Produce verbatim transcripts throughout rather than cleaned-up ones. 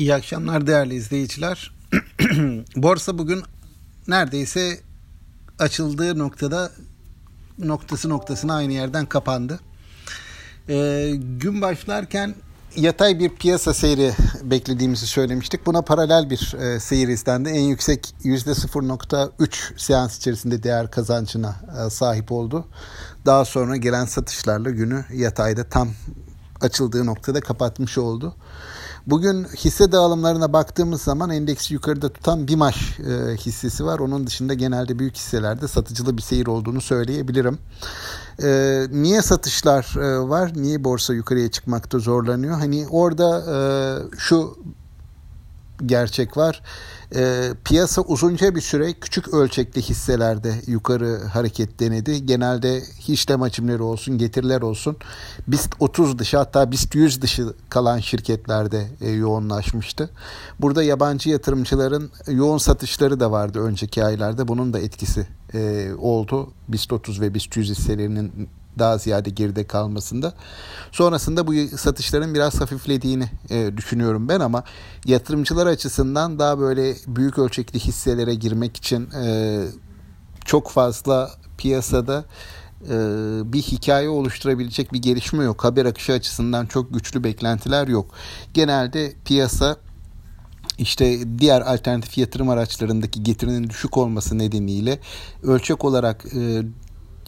İyi akşamlar değerli izleyiciler. Borsa bugün neredeyse açıldığı noktada noktası noktasına aynı yerden kapandı. Ee, gün başlarken yatay bir piyasa seyri beklediğimizi söylemiştik. Buna paralel bir e, seyir izlendi. En yüksek yüzde sıfır virgül üç seans içerisinde değer kazancına e, sahip oldu. Daha sonra gelen satışlarla günü yatayda tam açıldığı noktada kapatmış oldu. Bugün hisse dağılımlarına baktığımız zaman endeksi yukarıda tutan Bimaş e, hissesi var. Onun dışında genelde büyük hisselerde satıcılı bir seyir olduğunu söyleyebilirim. E, niye satışlar e, var? Niye borsa yukarıya çıkmakta zorlanıyor? Hani orada e, şu gerçek var. E, piyasa uzunca bir süre küçük ölçekli hisselerde yukarı hareket denedi. Genelde işlem hacimleri olsun, getiriler olsun BIST otuz dışı, hatta BIST yüz dışı kalan şirketlerde e, yoğunlaşmıştı. Burada yabancı yatırımcıların yoğun satışları da vardı önceki aylarda. Bunun da etkisi e, oldu. BIST otuz ve BIST yüz hisselerinin daha ziyade geride kalmasında. Sonrasında bu satışların biraz hafiflediğini e, düşünüyorum ben, ama yatırımcılar açısından daha böyle büyük ölçekli hisselere girmek için e, çok fazla piyasada e, bir hikaye oluşturabilecek bir gelişme yok. Haber akışı açısından çok güçlü beklentiler yok. Genelde piyasa İşte diğer alternatif yatırım araçlarındaki getirinin düşük olması nedeniyle ölçek olarak e,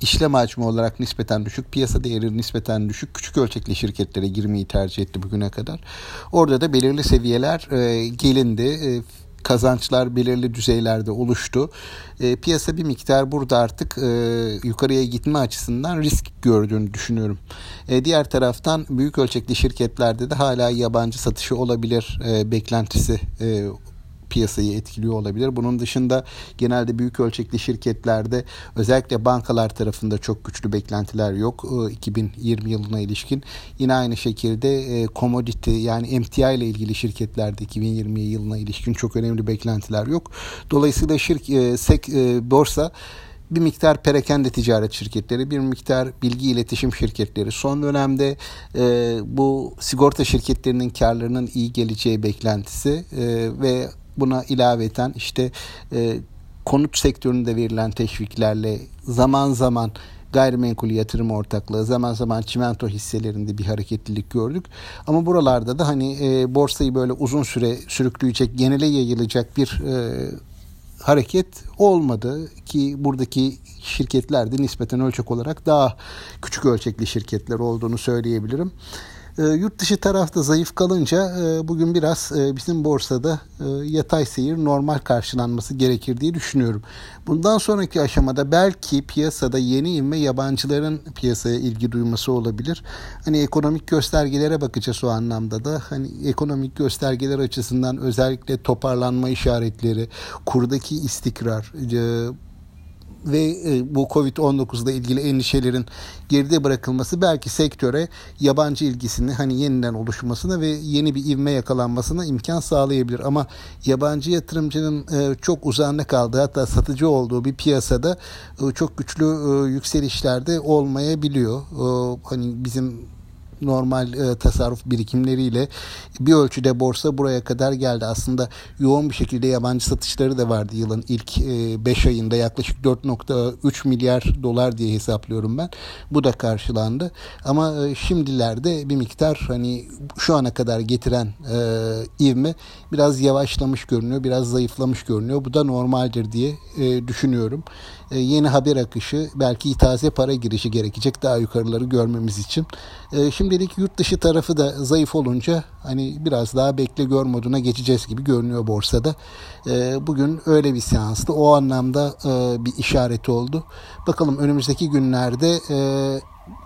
İşlem hacmi olarak nispeten düşük, piyasa değeri nispeten düşük küçük ölçekli şirketlere girmeyi tercih etti bugüne kadar. Orada da belirli seviyeler e, gelindi. E, kazançlar belirli düzeylerde oluştu. E, piyasa bir miktar burada artık e, yukarıya gitme açısından risk gördüğünü düşünüyorum. E, diğer taraftan büyük ölçekli şirketlerde de hala yabancı satışı olabilir e, beklentisi e, piyasayı etkiliyor olabilir. Bunun dışında genelde büyük ölçekli şirketlerde özellikle bankalar tarafında çok güçlü beklentiler yok iki bin yirmi yılına ilişkin. Yine aynı şekilde e, commodity yani emtia ile ilgili şirketlerde iki bin yirmi yılına ilişkin çok önemli beklentiler yok. Dolayısıyla şirk, e, sek, e, borsa bir miktar perakende ticaret şirketleri, bir miktar bilgi iletişim şirketleri, son dönemde e, bu sigorta şirketlerinin karlarının iyi geleceği beklentisi e, ve buna ilaveten işte e, konut sektöründe verilen teşviklerle zaman zaman gayrimenkul yatırım ortaklığı, zaman zaman çimento hisselerinde bir hareketlilik gördük. Ama buralarda da hani e, borsayı böyle uzun süre sürükleyecek, genele yayılacak bir e, hareket olmadı ki buradaki şirketler de nispeten ölçek olarak daha küçük ölçekli şirketler olduğunu söyleyebilirim. E, yurt dışı tarafta zayıf kalınca e, bugün biraz e, bizim borsada e, yatay seyir normal karşılanması gerekir diye düşünüyorum. Bundan sonraki aşamada belki piyasada yeni inme yabancıların piyasaya ilgi duyması olabilir. Hani ekonomik göstergelere bakacağız o anlamda da. Hani ekonomik göstergeler açısından özellikle toparlanma işaretleri, kurdaki istikrar e, ve bu Covid on dokuz ile ilgili endişelerin geride bırakılması belki sektöre yabancı ilgisini hani yeniden oluşmasına ve yeni bir ivme yakalanmasına imkan sağlayabilir. Ama yabancı yatırımcının çok uzağında kaldığı, hatta satıcı olduğu bir piyasada çok güçlü yükselişlerde olmayabiliyor. Hani bizim normal e, tasarruf birikimleriyle bir ölçüde borsa buraya kadar geldi. Aslında yoğun bir şekilde yabancı satışları da vardı yılın ilk beş e, ayında, yaklaşık dört virgül üç milyar dolar diye hesaplıyorum ben. Bu da karşılandı. Ama e, şimdilerde bir miktar hani şu ana kadar getiren e, ivme biraz yavaşlamış görünüyor, biraz zayıflamış görünüyor. Bu da normaldir diye e, düşünüyorum. E, yeni haber akışı, belki taze para girişi gerekecek daha yukarıları görmemiz için. E, şimdi Dedik yurt dışı tarafı da zayıf olunca hani biraz daha bekle gör moduna geçeceğiz gibi görünüyor borsada. E, bugün öyle bir seanstı. O anlamda e, bir işaret oldu. Bakalım önümüzdeki günlerde e,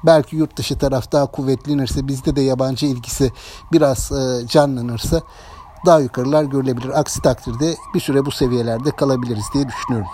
belki yurt dışı taraf daha kuvvetlenirse, bizde de yabancı ilgisi biraz e, canlanırsa daha yukarılar görülebilir. Aksi takdirde bir süre bu seviyelerde kalabiliriz diye düşünüyorum.